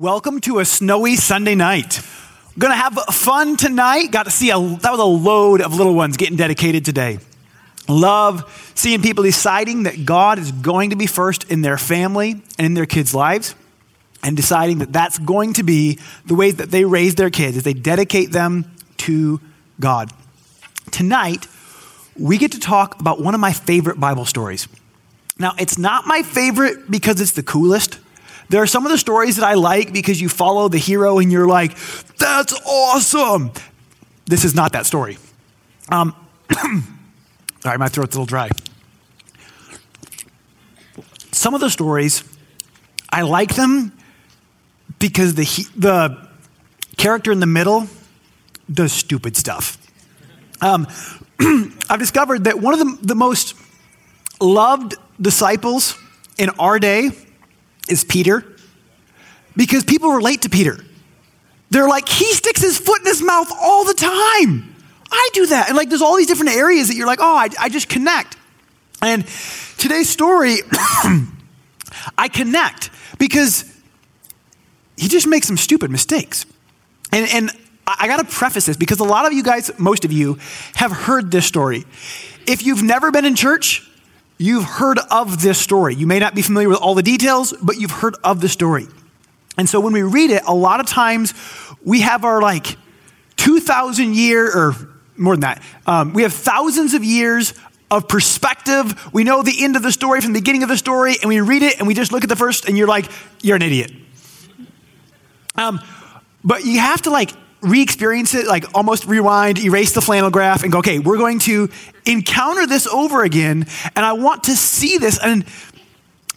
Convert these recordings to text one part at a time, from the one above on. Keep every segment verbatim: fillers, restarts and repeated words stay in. Welcome to a snowy Sunday night. We're going to have fun tonight. Got to see, a, that was a load of little ones getting dedicated today. Love seeing people deciding that God is going to be first in their family and in their kids' lives and deciding that that's going to be the way that they raise their kids as they dedicate them to God. Tonight, we get to talk about one of my favorite Bible stories. Now, it's not my favorite because it's the coolest. There are some of the stories that I like because you follow the hero and you're like, that's awesome. This is not that story. Um, All right, my throat's a little dry. Some of the stories, I like them because the the character in the middle does stupid stuff. Um, I've discovered that one of the, the most loved disciples in our day is Peter, because people relate to Peter. They're like, he sticks his foot in his mouth all the time. I do that. And like, there's all these different areas that you're like, oh, I, I just connect. And today's story, I connect because he just makes some stupid mistakes. And, and I got to preface this because a lot of you guys, most of you have heard this story. If you've never been in church, you've heard of this story. You may not be familiar with all the details, but you've heard of the story. And so when we read it, a lot of times we have our like two thousand year or more than that. Um, we have thousands of years of perspective. We know the end of the story from the beginning of the story, and we read it and we just look at the first and you're like, you're an idiot. Um, but you have to like re-experience it, like almost rewind, erase the flannel graph and go, okay, we're going to encounter this over again. And I want to see this. And,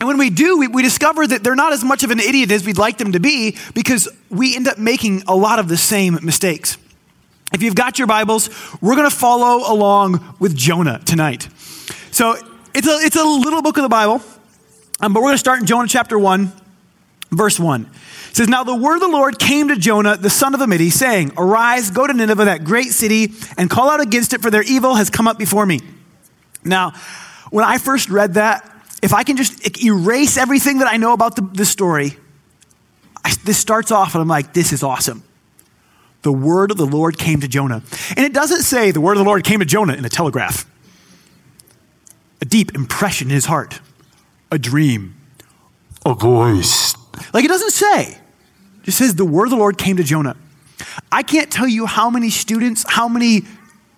and when we do, we, we discover that they're not as much of an idiot as we'd like them to be because we end up making a lot of the same mistakes. If you've got your Bibles, we're going to follow along with Jonah tonight. So it's a, it's a little book of the Bible, um, but we're going to start in Jonah chapter one, verse one. It says, now the word of the Lord came to Jonah, the son of Amittai, saying, arise, go to Nineveh, that great city, and call out against it, for their evil has come up before me. Now, when I first read that, if I can just erase everything that I know about the, the story, I, this starts off and I'm like, this is awesome. The word of the Lord came to Jonah. And it doesn't say the word of the Lord came to Jonah in a telegraph. A deep impression in his heart. A dream. A voice. Like it doesn't say. It says the word of the Lord came to Jonah. I can't tell you how many students, how many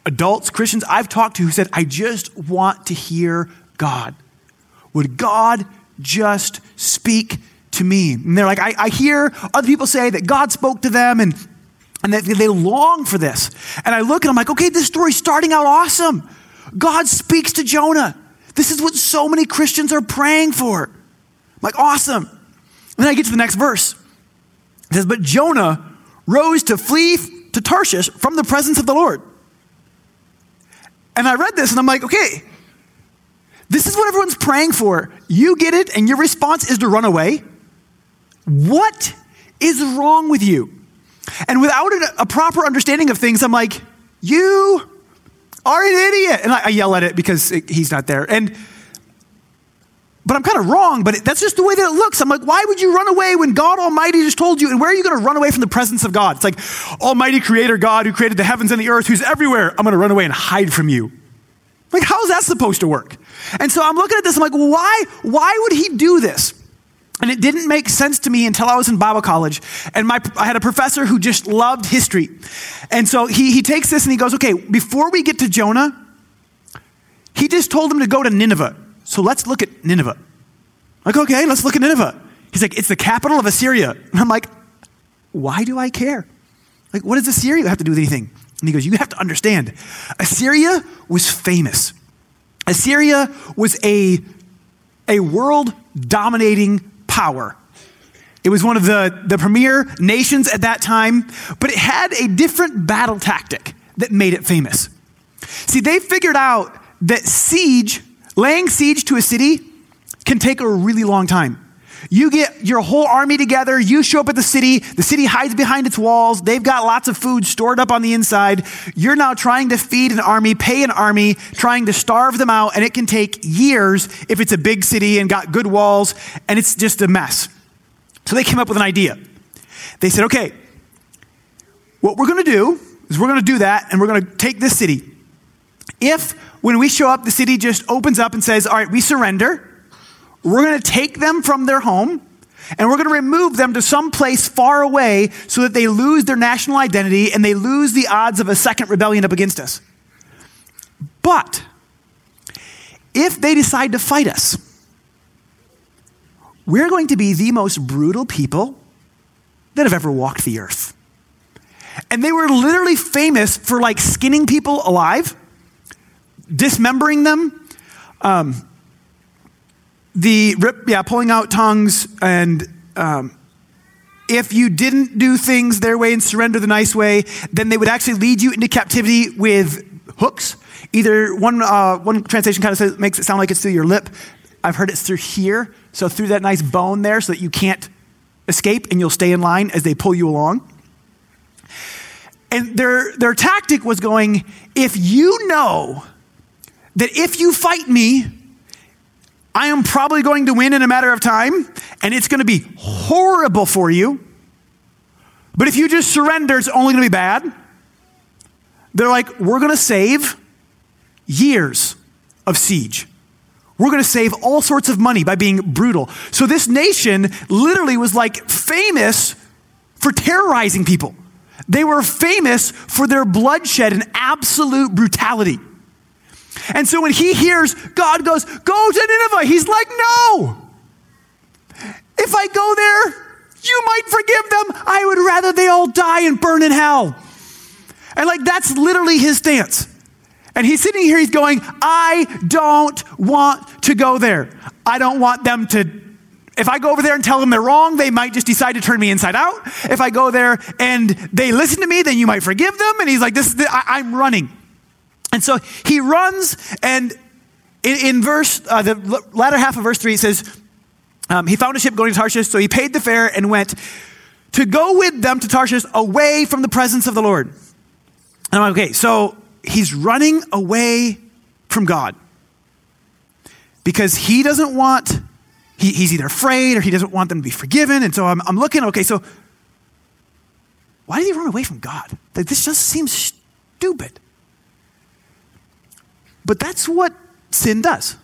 adults, Christians I've talked to who said, I just want to hear God. Would God just speak to me? And they're like, I, I hear other people say that God spoke to them and, and that they long for this. And I look and I'm like, okay, this story's starting out awesome. God speaks to Jonah. This is what so many Christians are praying for. I'm like, awesome. And then I get to the next verse. It says, but Jonah rose to flee to Tarshish from the presence of the Lord. And I read this and I'm like, okay, this is what everyone's praying for. You get it and your response is to run away. What is wrong with you? And without a proper understanding of things, I'm like, you are an idiot. And I yell at it because he's not there. And But I'm kind of wrong, but that's just the way that it looks. I'm like, why would you run away when God Almighty just told you? And where are you going to run away from the presence of God? It's like, Almighty Creator God who created the heavens and the earth, who's everywhere. I'm going to run away and hide from you. Like, how is that supposed to work? And so I'm looking at this. I'm like, why, why would he do this? And it didn't make sense to me until I was in Bible college. And my, I had a professor who just loved history. And so he, he takes this and he goes, okay, before we get to Jonah, he just told him to go to Nineveh. So let's look at Nineveh. Like, okay, let's look at Nineveh. He's like, it's the capital of Assyria. And I'm like, why do I care? Like, what does Assyria have to do with anything? And he goes, you have to understand, Assyria was famous. Assyria was a, a world-dominating power. It was one of the, the premier nations at that time, but it had a different battle tactic that made it famous. See, they figured out that siege Laying siege to a city can take a really long time. You get your whole army together, you show up at the city, the city hides behind its walls, they've got lots of food stored up on the inside. You're now trying to feed an army, pay an army, trying to starve them out, and it can take years if it's a big city and got good walls, and it's just a mess. So they came up with an idea. They said, okay, what we're going to do is we're going to do that and we're going to take this city. If when we show up, the city just opens up and says, all right, we surrender. We're going to take them from their home and we're going to remove them to some place far away so that they lose their national identity and they lose the odds of a second rebellion up against us. But if they decide to fight us, we're going to be the most brutal people that have ever walked the earth. And they were literally famous for like skinning people alive, dismembering them, um, the rip, yeah, pulling out tongues. And um, if you didn't do things their way and surrender the nice way, then they would actually lead you into captivity with hooks. Either one, uh, one translation kind of says, makes it sound like it's through your lip. I've heard it's through here. So through that nice bone there so that you can't escape and you'll stay in line as they pull you along. And their their tactic was going, if you know that if you fight me, I am probably going to win in a matter of time and it's going to be horrible for you. But if you just surrender, it's only going to be bad. They're like, we're going to save years of siege. We're going to save all sorts of money by being brutal. So this nation literally was like famous for terrorizing people. They were famous for their bloodshed and absolute brutality. And so when he hears God goes, go to Nineveh, he's like, no. If I go there, you might forgive them. I would rather they all die and burn in hell. And like, that's literally his stance. And he's sitting here, he's going, I don't want to go there. I don't want them to, if I go over there and tell them they're wrong, they might just decide to turn me inside out. If I go there and they listen to me, then you might forgive them. And he's like, this is the, I, I'm running. And so he runs, and in, in verse, uh, the latter half of verse three, it says, um, he found a ship going to Tarshish, so he paid the fare and went to go with them to Tarshish away from the presence of the Lord. And I'm like, okay, so he's running away from God because he doesn't want, he, he's either afraid or he doesn't want them to be forgiven. And so I'm, I'm looking, okay, so why did he run away from God? Like, this just seems stupid. But that's what sin does.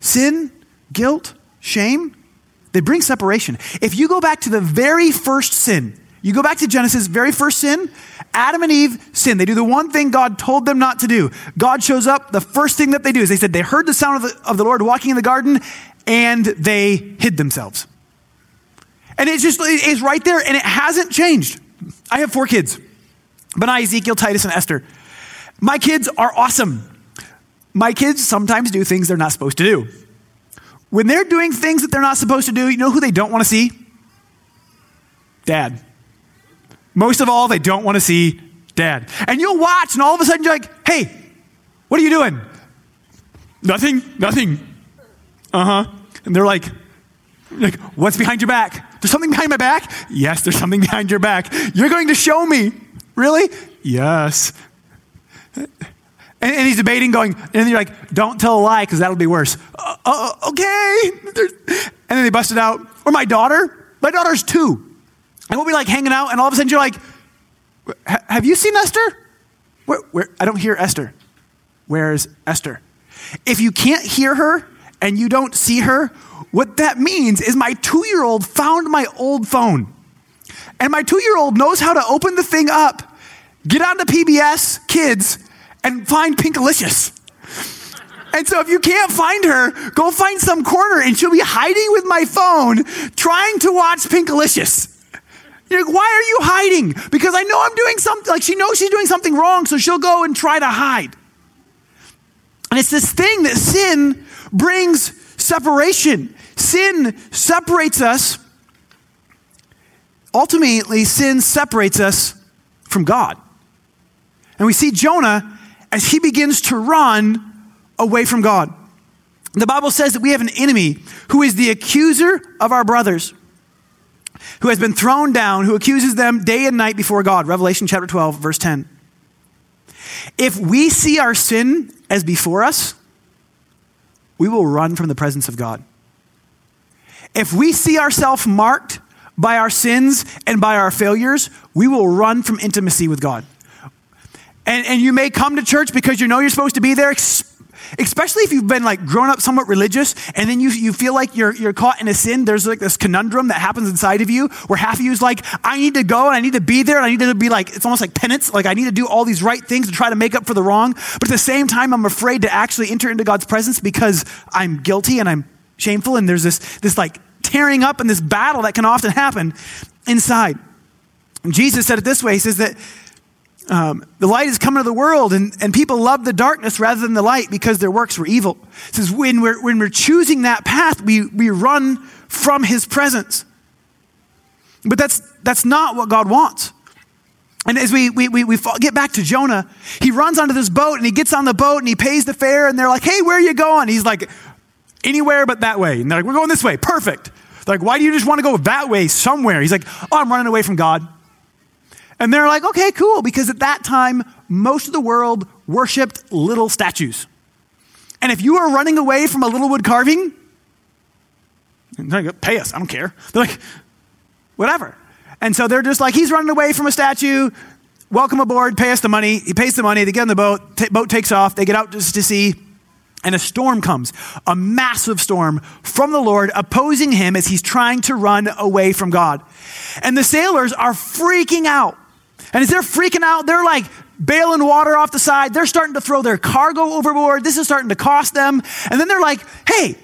Sin, guilt, shame, they bring separation. If you go back to the very first sin, you go back to Genesis, very first sin, Adam and Eve sin. They do the one thing God told them not to do. God shows up. The first thing that they do is they said they heard the sound of the, of the Lord walking in the garden and they hid themselves. And it just is right there and it hasn't changed. I have four kids, Benai, Ezekiel, Titus, and Esther. My kids are awesome. My kids sometimes do things they're not supposed to do. When they're doing things that they're not supposed to do, you know who they don't want to see? Dad. Most of all, they don't want to see Dad. And you'll watch, and all of a sudden you're like, hey, what are you doing? Nothing, nothing. Uh-huh. And they're like, like, what's behind your back? There's something behind my back? Yes, there's something behind your back. You're going to show me. Really? Yes. And, and he's debating going, and then you're like, don't tell a lie, because that'll be worse. Uh, uh, okay. There's, and then they bust it out. Or my daughter. My daughter's two. And we'll be like hanging out and all of a sudden you're like, have you seen Esther? Where, where? I don't hear Esther. Where's Esther? If you can't hear her and you don't see her, what that means is my two-year-old found my old phone. And my two-year-old knows how to open the thing up, get onto P B S Kids, and find Pinkalicious. And so if you can't find her, go find some corner and she'll be hiding with my phone trying to watch Pinkalicious. You're like, why are you hiding? Because I know I'm doing something, like she knows she's doing something wrong, so she'll go and try to hide. And it's this thing that sin brings separation. Sin separates us. Ultimately, sin separates us from God. And we see Jonah as he begins to run away from God. The Bible says that we have an enemy who is the accuser of our brothers, who has been thrown down, who accuses them day and night before God. Revelation chapter twelve, verse ten. If we see our sin as before us, we will run from the presence of God. If we see ourselves marked by our sins and by our failures, we will run from intimacy with God. And, and you may come to church because you know you're supposed to be there, especially if you've been like grown up somewhat religious, and then you, you feel like you're you're caught in a sin. There's like this conundrum that happens inside of you where half of you is like, I need to go and I need to be there and I need to be like, it's almost like penance. Like I need to do all these right things to try to make up for the wrong. But at the same time, I'm afraid to actually enter into God's presence because I'm guilty and I'm shameful. And there's this, this like tearing up and this battle that can often happen inside. And Jesus said it this way. He says that Um, the light is coming to the world, and, and people love the darkness rather than the light because their works were evil. It says when we're, when we're choosing that path, we, we run from his presence. But that's, that's not what God wants. And as we, we, we, we fall, get back to Jonah, he runs onto this boat and he gets on the boat and he pays the fare and they're like, hey, where are you going? He's like, anywhere but that way. And they're like, we're going this way. Perfect. They're like, why do you just want to go that way somewhere? He's like, oh, I'm running away from God. And they're like, okay, cool. Because at that time, most of the world worshiped little statues. And if you are running away from a little wood carving, pay us, I don't care. They're like, whatever. And so they're just like, he's running away from a statue. Welcome aboard, pay us the money. He pays the money, they get on the boat, t- boat takes off, they get out just to sea. And a storm comes, a massive storm from the Lord opposing him as he's trying to run away from God. And the sailors are freaking out. And as they're freaking out, they're like bailing water off the side. They're starting to throw their cargo overboard. This is starting to cost them. And then they're like, hey,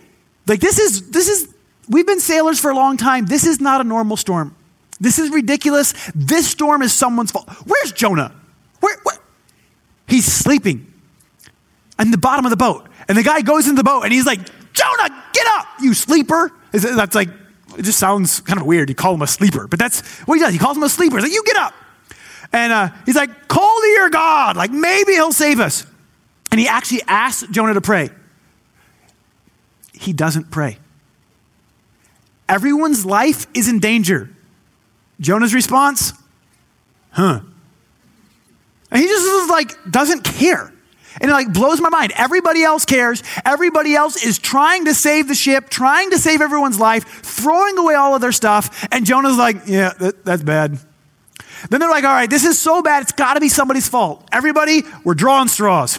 like this is, this is, we've been sailors for a long time. This is not a normal storm. This is ridiculous. This storm is someone's fault. Where's Jonah? Where, where? He's sleeping in the bottom of the boat. And the guy goes in the boat and he's like, Jonah, get up, you sleeper. That's like, it just sounds kind of weird. You call him a sleeper, but that's what he does. He calls him a sleeper. He's like, you get up. And uh, he's like, call to your God. Like maybe he'll save us. And he actually asks Jonah to pray. He doesn't pray. Everyone's life is in danger. Jonah's response, huh? And he just is like, doesn't care. And it like blows my mind. Everybody else cares. Everybody else is trying to save the ship, trying to save everyone's life, throwing away all of their stuff. And Jonah's like, yeah, that, that's bad. Then they're like, all right, this is so bad. It's got to be somebody's fault. Everybody, we're drawing straws.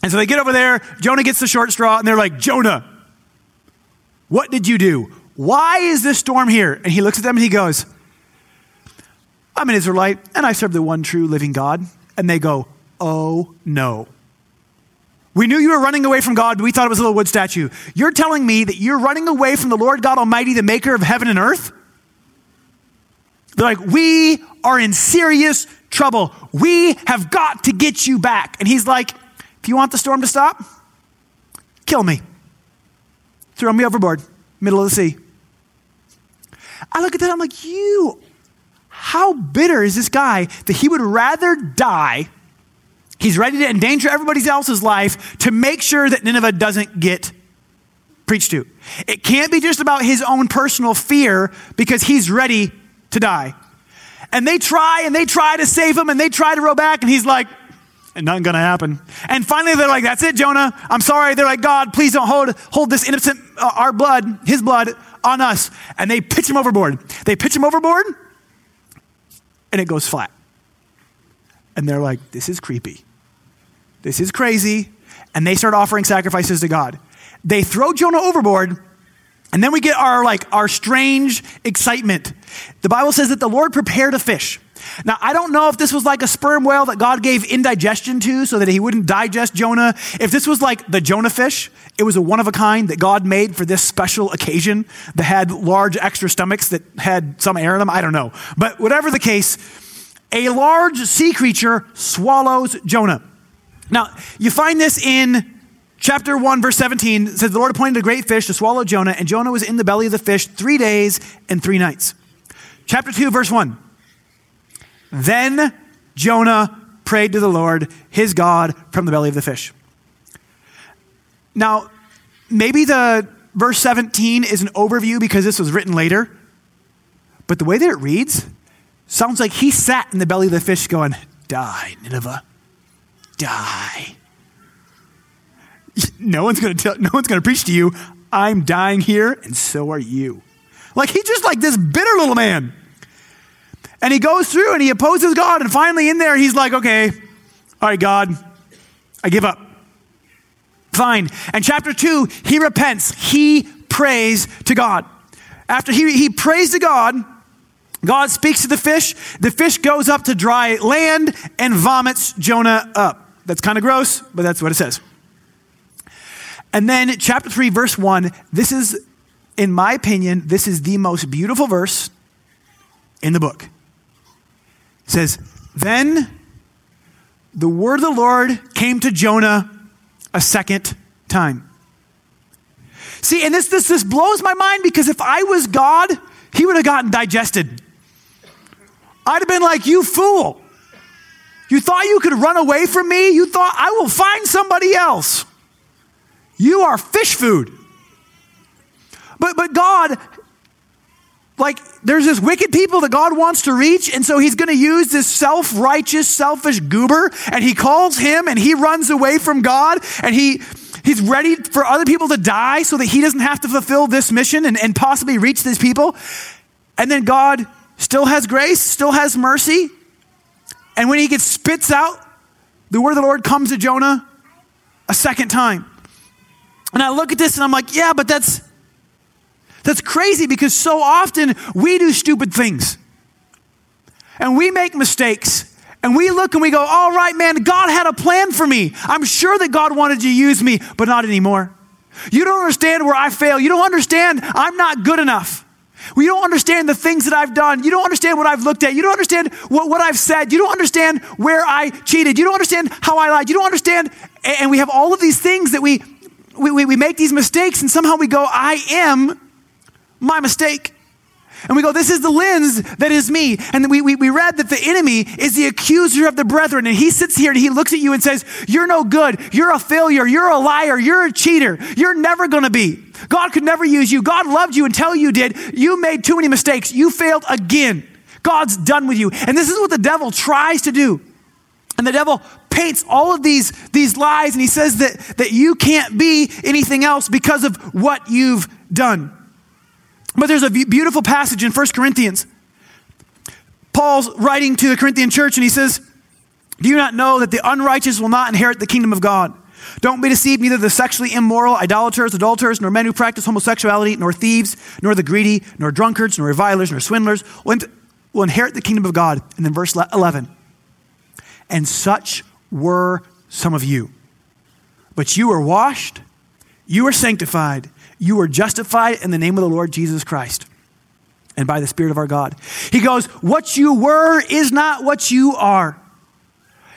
And so they get over there. Jonah gets the short straw and they're like, Jonah, what did you do? Why is this storm here? And he looks at them and he goes, I'm an Israelite and I serve the one true living God. And they go, oh no. We knew you were running away from God, but we thought it was a little wood statue. You're telling me that you're running away from the Lord God Almighty, the maker of heaven and earth? They're like, we are in serious trouble. We have got to get you back. And he's like, if you want the storm to stop, kill me. Throw me overboard, middle of the sea. I look at that, I'm like, you, how bitter is this guy that he would rather die? He's ready to endanger everybody else's life to make sure that Nineveh doesn't get preached to. It can't be just about his own personal fear because he's ready to die. And they try and they try to save him and they try to row back and he's like, and nothing gonna happen. And finally they're like, that's it, Jonah. I'm sorry. They're like, God, please don't hold, hold this innocent, uh, our blood, his blood on us. And they pitch him overboard. They pitch him overboard and it goes flat. And they're like, this is creepy. This is crazy. And they start offering sacrifices to God. They throw Jonah overboard. And then we get our like our strange excitement. The Bible says that the Lord prepared a fish. Now, I don't know if this was like a sperm whale that God gave indigestion to so that he wouldn't digest Jonah. If this was like the Jonah fish, it was a one of a kind that God made for this special occasion that had large extra stomachs that had some air in them. I don't know. But whatever the case, a large sea creature swallows Jonah. Now, you find this in chapter one, verse seventeen. It says, the Lord appointed a great fish to swallow Jonah, and Jonah was in the belly of the fish three days and three nights. Chapter two, verse one. Then Jonah prayed to the Lord, his God, from the belly of the fish. Now, maybe the verse seventeen is an overview because this was written later, but the way that it reads sounds like he sat in the belly of the fish going, die, Nineveh. Die. No one's going to tell, no one's going to preach to you. I'm dying here, and so are you. Like he's just like this bitter little man. And he goes through and he opposes God. And finally in there, he's like, okay, all right, God, I give up. Fine. And chapter two, he repents. He prays to God. After he, he prays to God, God speaks to the fish. The fish goes up to dry land and vomits Jonah up. That's kind of gross, but that's what it says. And then chapter three, verse one, this is, in my opinion, this is the most beautiful verse in the book. It says, then the word of the Lord came to Jonah a second time. See, and this this this blows my mind, because if I was God, he would have gotten digested. I'd have been like, you fool. You thought you could run away from me? You thought I will find somebody else. You are fish food. But but God, like there's this wicked people that God wants to reach, and so he's going to use this self-righteous, selfish goober, and he calls him and he runs away from God, and he he's ready for other people to die so that he doesn't have to fulfill this mission and, and possibly reach these people. And then God still has grace, still has mercy. And when he gets spits out, the word of the Lord comes to Jonah a second time. And I look at this and I'm like, yeah, but that's that's crazy, because so often we do stupid things and we make mistakes. And we look and we go, all right, man, God had a plan for me. I'm sure that God wanted to use me, but not anymore. You don't understand where I fail. You don't understand I'm not good enough. You don't understand the things that I've done. You don't understand what I've looked at. You don't understand what, what I've said. You don't understand where I cheated. You don't understand how I lied. You don't understand. And we have all of these things that we, we, we, we make these mistakes, and somehow we go, I am my mistake. And we go, this is the lens that is me. And we, we we read that the enemy is the accuser of the brethren. And he sits here and he looks at you and says, you're no good. You're a failure. You're a liar. You're a cheater. You're never going to be. God could never use you. God loved you until you did. You made too many mistakes. You failed again. God's done with you. And this is what the devil tries to do. And the devil paints all of these, these lies. And he says that, that you can't be anything else because of what you've done. But there's a beautiful passage in First Corinthians. Paul's writing to the Corinthian church and he says, do you not know that the unrighteous will not inherit the kingdom of God? Don't be deceived, neither the sexually immoral, idolaters, adulterers, nor men who practice homosexuality, nor thieves, nor the greedy, nor drunkards, nor revilers, nor swindlers will inherit the kingdom of God. And then verse eleven, and such were some of you. But you were washed, you were sanctified, you are justified in the name of the Lord Jesus Christ and by the Spirit of our God. He goes, what you were is not what you are.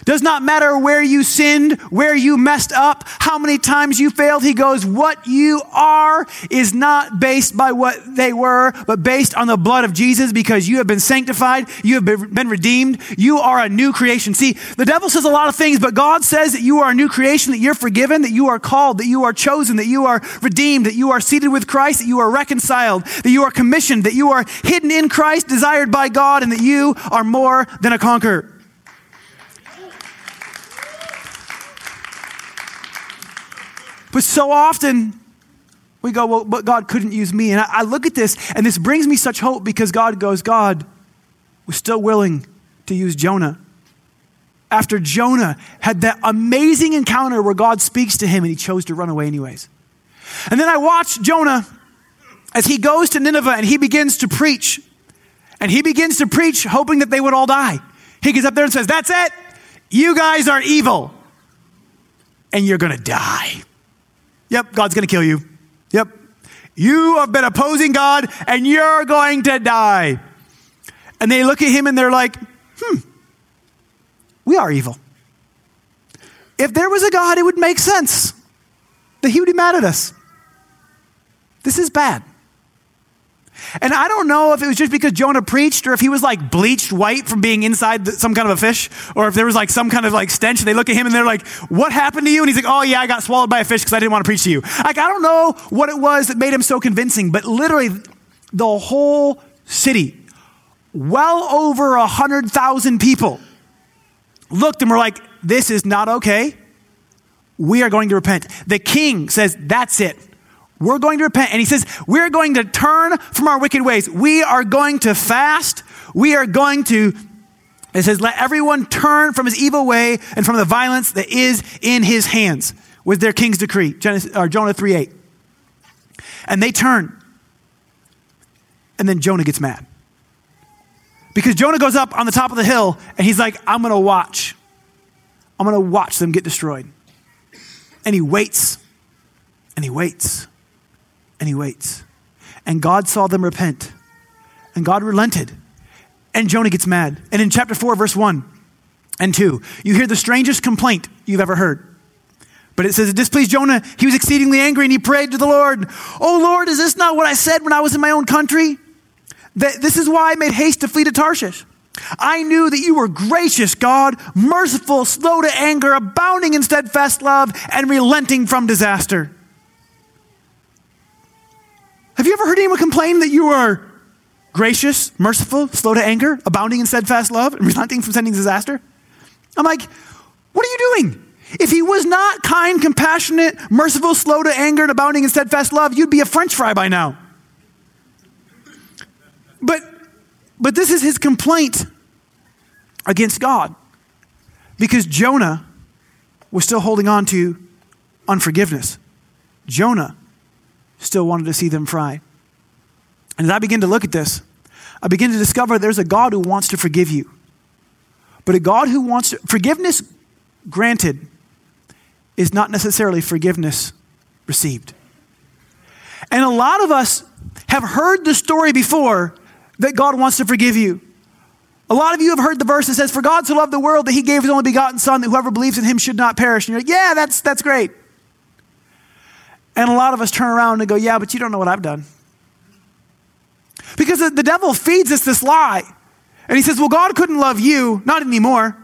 Does not matter where you sinned, where you messed up, how many times you failed. He goes, what you are is not based by what they were, but based on the blood of Jesus, because you have been sanctified. You have been redeemed. You are a new creation. See, the devil says a lot of things, but God says that you are a new creation, that you're forgiven, that you are called, that you are chosen, that you are redeemed, that you are seated with Christ, that you are reconciled, that you are commissioned, that you are hidden in Christ, desired by God, and that you are more than a conqueror. But so often we go, well, but God couldn't use me. And I, I look at this and this brings me such hope, because God goes, God was still willing to use Jonah. After Jonah had that amazing encounter where God speaks to him and he chose to run away anyways. And then I watch Jonah as he goes to Nineveh and he begins to preach. And he begins to preach hoping that they would all die. He gets up there and says, that's it. You guys are evil and you're going to die. Yep, God's going to kill you. Yep. You have been opposing God and you're going to die. And they look at him and they're like, hmm, we are evil. If there was a God, it would make sense that he would be mad at us. This is bad. And I don't know if it was just because Jonah preached or if he was like bleached white from being inside some kind of a fish, or if there was like some kind of like stench. They look at him and they're like, what happened to you? And he's like, oh yeah, I got swallowed by a fish because I didn't want to preach to you. Like, I don't know what it was that made him so convincing, but literally the whole city, well over a hundred thousand people, looked and were like, this is not okay. We are going to repent. The king says, that's it. We're going to repent. And he says, we're going to turn from our wicked ways. We are going to fast. We are going to, it says, let everyone turn from his evil way and from the violence that is in his hands, was their king's decree, Genesis, or Jonah three eight. And they turn. And then Jonah gets mad. Because Jonah goes up on the top of the hill and he's like, I'm going to watch. I'm going to watch them get destroyed. And he waits. And he waits. And he waits. And God saw them repent. And God relented. And Jonah gets mad. And in chapter four, verse one and two, you hear the strangest complaint you've ever heard. But it says, it displeased Jonah. He was exceedingly angry and he prayed to the Lord. Oh Lord, is this not what I said when I was in my own country? That this is why I made haste to flee to Tarshish. I knew that you were gracious, God, merciful, slow to anger, abounding in steadfast love, and relenting from disaster. Have you ever heard anyone complain that you are gracious, merciful, slow to anger, abounding in steadfast love, and relenting from sending disaster? I'm like, what are you doing? If he was not kind, compassionate, merciful, slow to anger, and abounding in steadfast love, you'd be a French fry by now. But but this is his complaint against God, because Jonah was still holding on to unforgiveness. Jonah still wanted to see them fry. And as I begin to look at this, I begin to discover there's a God who wants to forgive you. But a God who wants to, forgiveness granted is not necessarily forgiveness received. And a lot of us have heard the story before that God wants to forgive you. A lot of you have heard the verse that says, for God so loved the world that he gave his only begotten son, that whoever believes in him should not perish. And you're like, yeah, that's that's great. And a lot of us turn around and go, yeah, but you don't know what I've done. Because the devil feeds us this lie. And he says, well, God couldn't love you, not anymore.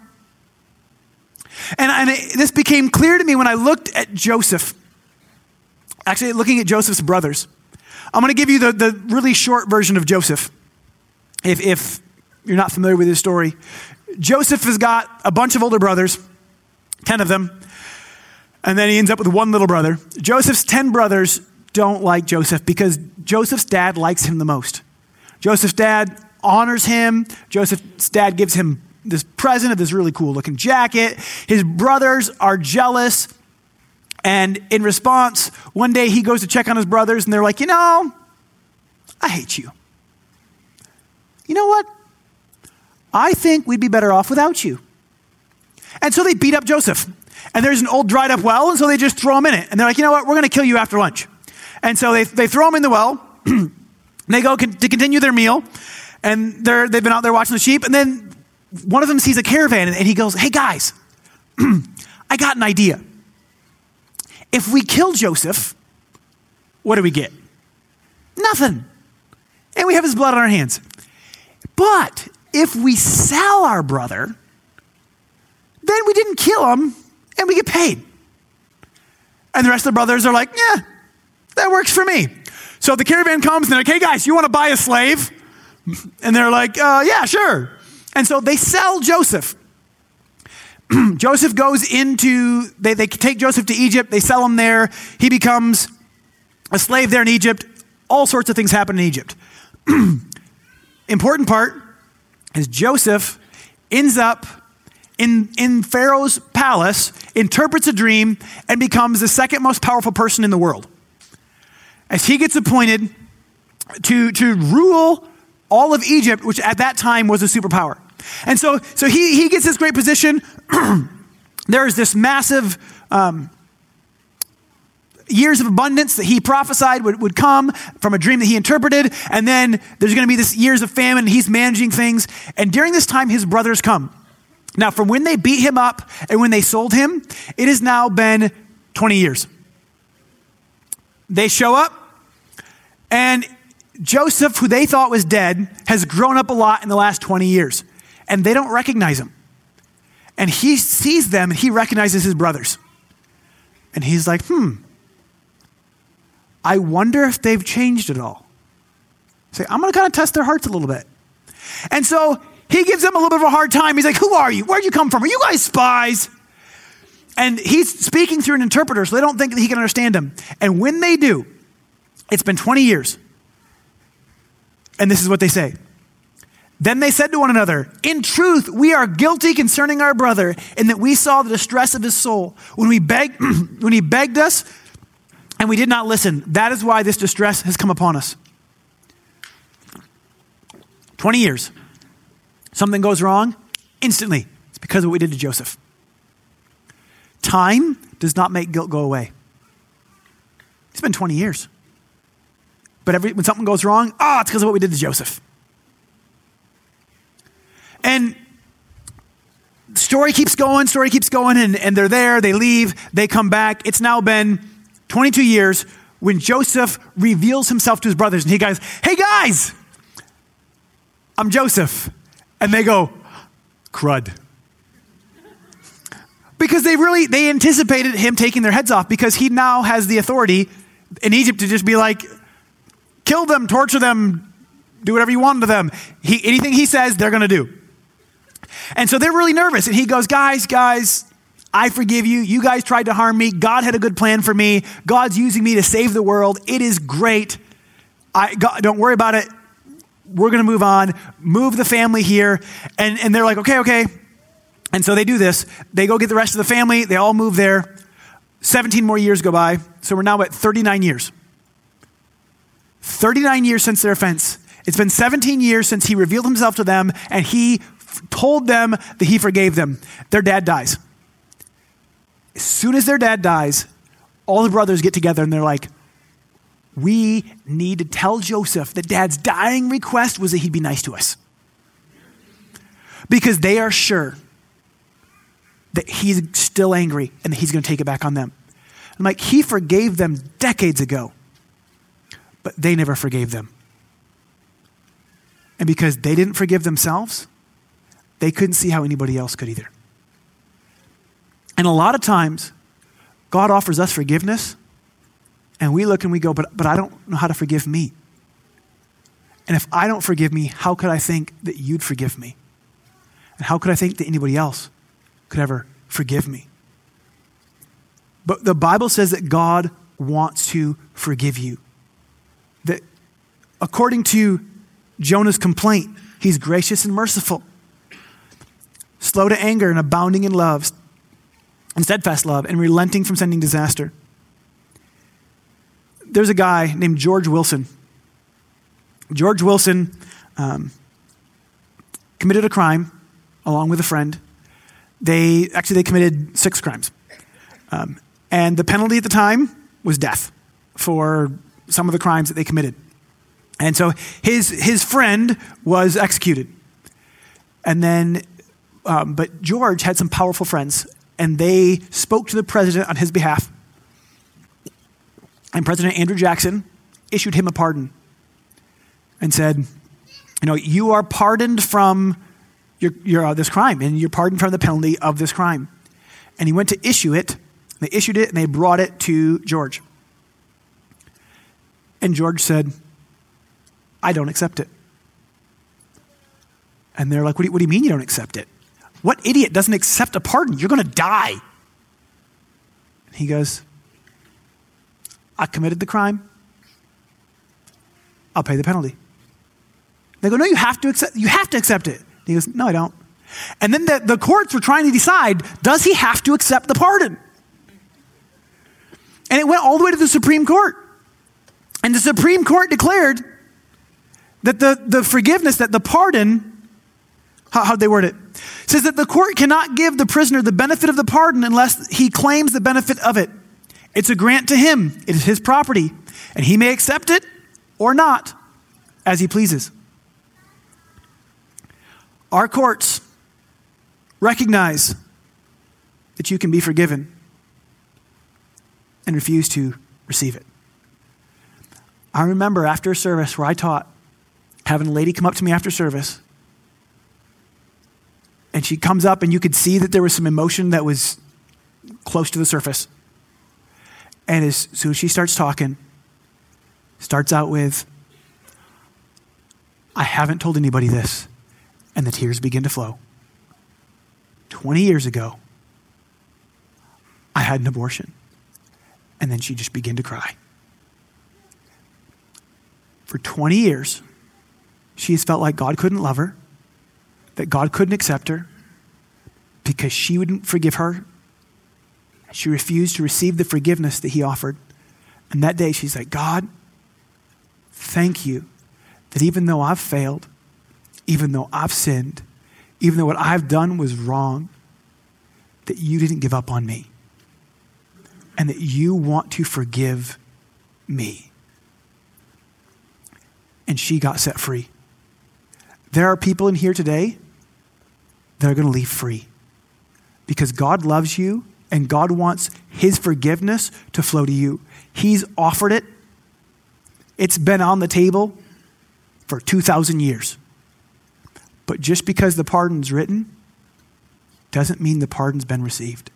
And, and it, this became clear to me when I looked at Joseph. Actually, looking at Joseph's brothers. I'm going to give you the, the really short version of Joseph. If, if you're not familiar with his story, Joseph has got a bunch of older brothers, ten of them, and then he ends up with one little brother. Joseph's ten brothers don't like Joseph because Joseph's dad likes him the most. Joseph's dad honors him. Joseph's dad gives him this present of this really cool looking jacket. His brothers are jealous. And in response, one day he goes to check on his brothers and they're like, you know, I hate you. You know what? I think we'd be better off without you. And so they beat up Joseph. And there's an old dried up well, and so they just throw him in it. And they're like, you know what? We're going to kill you after lunch. And so they, they throw him in the well. And they go con- to continue their meal. And they're, they've been out there watching the sheep. And then one of them sees a caravan, and he goes, hey, guys, I got an idea. If we kill Joseph, what do we get? Nothing. And we have his blood on our hands. But if we sell our brother, then we didn't kill him and we get paid. And the rest of the brothers are like, yeah, that works for me. So the caravan comes and they're like, hey guys, you want to buy a slave? And they're like, uh, yeah, sure. And so they sell Joseph. Joseph goes into, they, they take Joseph to Egypt. They sell him there. He becomes a slave there in Egypt. All sorts of things happen in Egypt. Important part is Joseph ends up in, in Pharaoh's palace, interprets a dream, and becomes the second most powerful person in the world. As he gets appointed to, to rule all of Egypt, which at that time was a superpower. And so, so he, he gets this great position. There is this massive um, years of abundance that he prophesied would, would come from a dream that he interpreted. And then there's going to be this years of famine. And he's managing things. And during this time, his brothers come. Now, from when they beat him up and when they sold him, it has now been twenty years. They show up, and Joseph, who they thought was dead, has grown up a lot in the last twenty years. And they don't recognize him. And he sees them and he recognizes his brothers. And he's like, hmm, I wonder if they've changed at all. So I'm going to kind of test their hearts a little bit. And so he gives them a little bit of a hard time. He's like, who are you? Where'd you come from? Are you guys spies? And he's speaking through an interpreter, so they don't think that he can understand them. And when they do, It's been twenty years. And this is what they say. Then they said to one another, in truth, we are guilty concerning our brother in that we saw the distress of his soul when we begged, when he begged us and we did not listen. That is why this distress has come upon us. twenty years. Something goes wrong instantly. It's because of what we did to Joseph. Time does not make guilt go away. It's been twenty years. But every, when something goes wrong, ah, oh, it's because of what we did to Joseph. And the story keeps going, story keeps going, and, and they're there, they leave, they come back. It's now been twenty-two years when Joseph reveals himself to his brothers. And he goes, hey guys, I'm Joseph. And they go, crud. Because they really, they anticipated him taking their heads off because he now has the authority in Egypt to just be like, kill them, torture them, do whatever you want to them. He, anything he says, they're going to do. And so they're really nervous. And he goes, guys, guys, I forgive you. You guys tried to harm me. God had a good plan for me. God's using me to save the world. It is great. I God, don't worry about it. We're going to move on, move the family here. And, and they're like, okay, okay. And so they do this. They go get the rest of the family. They all move there. seventeen more years go by. So we're now at thirty-nine years. thirty-nine years since their offense. It's been seventeen years since he revealed himself to them and he f- told them that he forgave them. Their dad dies. As soon as their dad dies, all the brothers get together and they're like, we need to tell Joseph that dad's dying request was that he'd be nice to us. Because they are sure that he's still angry and that he's going to take it back on them. I'm like, he forgave them decades ago, but they never forgave them. And because they didn't forgive themselves, they couldn't see how anybody else could either. And a lot of times, God offers us forgiveness and we look and we go, but, but I don't know how to forgive me. And if I don't forgive me, how could I think that you'd forgive me? And how could I think that anybody else could ever forgive me? But the Bible says that God wants to forgive you. That according to Jonah's complaint, he's gracious and merciful, slow to anger and abounding in love and steadfast love and relenting from sending disaster. There's a guy named George Wilson. George Wilson um, committed a crime along with a friend. They actually, they committed six crimes. Um, and the penalty at the time was death for some of the crimes that they committed. And so his his friend was executed. And then, um, but George had some powerful friends and they spoke to the president on his behalf. And President Andrew Jackson issued him a pardon and said, you know, you are pardoned from your, your, uh, this crime and you're pardoned from the penalty of this crime. And he went to issue it. They issued it and they brought it to George. And George said, I don't accept it. And they're like, what do, you, what do you mean you don't accept it? What idiot doesn't accept a pardon? You're going to die. And he goes, I committed the crime. I'll pay the penalty. They go, no, you have to accept, you have to accept it. And he goes, no, I don't. And then the, the courts were trying to decide, does he have to accept the pardon? And it went all the way to the Supreme Court. And the Supreme Court declared that the, the forgiveness, that the pardon, how, how'd they word it? Says that the court cannot give the prisoner the benefit of the pardon unless he claims the benefit of it. It's a grant to him. It is his property. And he may accept it or not as he pleases. Our courts recognize that you can be forgiven and refuse to receive it. I remember after a service where I taught, having a lady come up to me after service, and she comes up and you could see that there was some emotion that was close to the surface. And as soon as she starts talking, starts out with, I haven't told anybody this. And the tears begin to flow. twenty years ago, I had an abortion. And then she just began to cry. For twenty years, she has felt like God couldn't love her, that God couldn't accept her because she wouldn't forgive her. She refused to receive the forgiveness that he offered. And that day she's like, God, thank you that even though I've failed, even though I've sinned, even though what I've done was wrong, that you didn't give up on me and that you want to forgive me. And she got set free. There are people in here today that are going to leave free because God loves you and God wants his forgiveness to flow to you. He's offered it. It's been on the table for two thousand years. But just because the pardon's written doesn't mean the pardon's been received.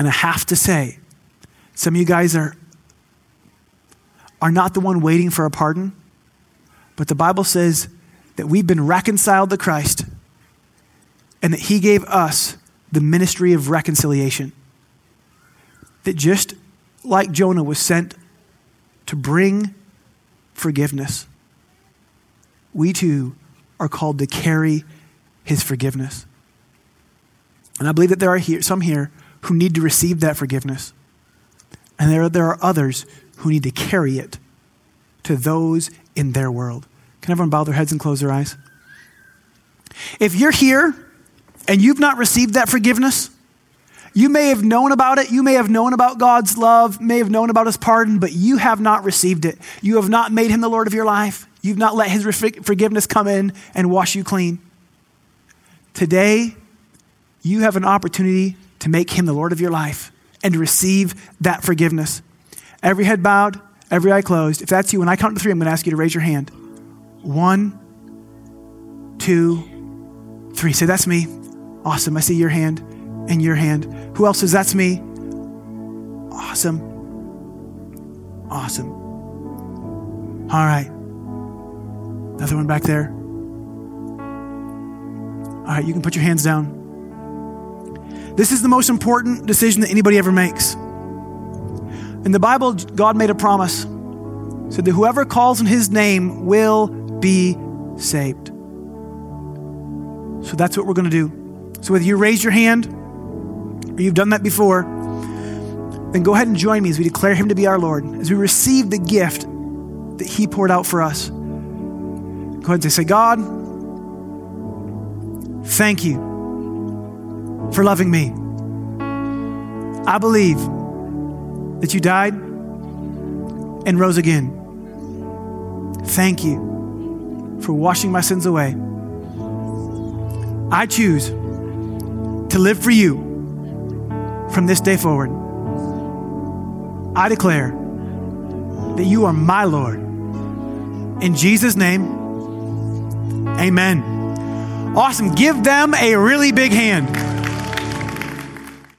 And I have to say, some of you guys are, are not the one waiting for a pardon, but the Bible says that we've been reconciled to Christ and that he gave us the ministry of reconciliation. That just like Jonah was sent to bring forgiveness, we too are called to carry his forgiveness. And I believe that there are here, some here who need to receive that forgiveness. And there, there are others who need to carry it to those in their world. Can everyone bow their heads and close their eyes? If you're here and you've not received that forgiveness, you may have known about it. You may have known about God's love, may have known about his pardon, but you have not received it. You have not made him the Lord of your life. You've not let his forgiveness come in and wash you clean. Today, you have an opportunity to make him the Lord of your life and to receive that forgiveness. Every head bowed, every eye closed. If that's you, when I count to three, I'm going to ask you to raise your hand. One, two, three. Say, that's me. Awesome. I see your hand and your hand. Who else says, that's me? Awesome. Awesome. All right. Another one back there. All right, you can put your hands down. This is the most important decision that anybody ever makes. In the Bible, God made a promise. He said that whoever calls on his name will be saved. So that's what we're going to do. So whether you raise your hand or you've done that before, then go ahead and join me as we declare him to be our Lord, as we receive the gift that he poured out for us. Go ahead and say, God, thank you for loving me. I believe that you died and rose again. Thank you for washing my sins away. I choose to live for you from this day forward. I declare that you are my Lord. In Jesus' name, amen. Awesome. Give them a really big hand.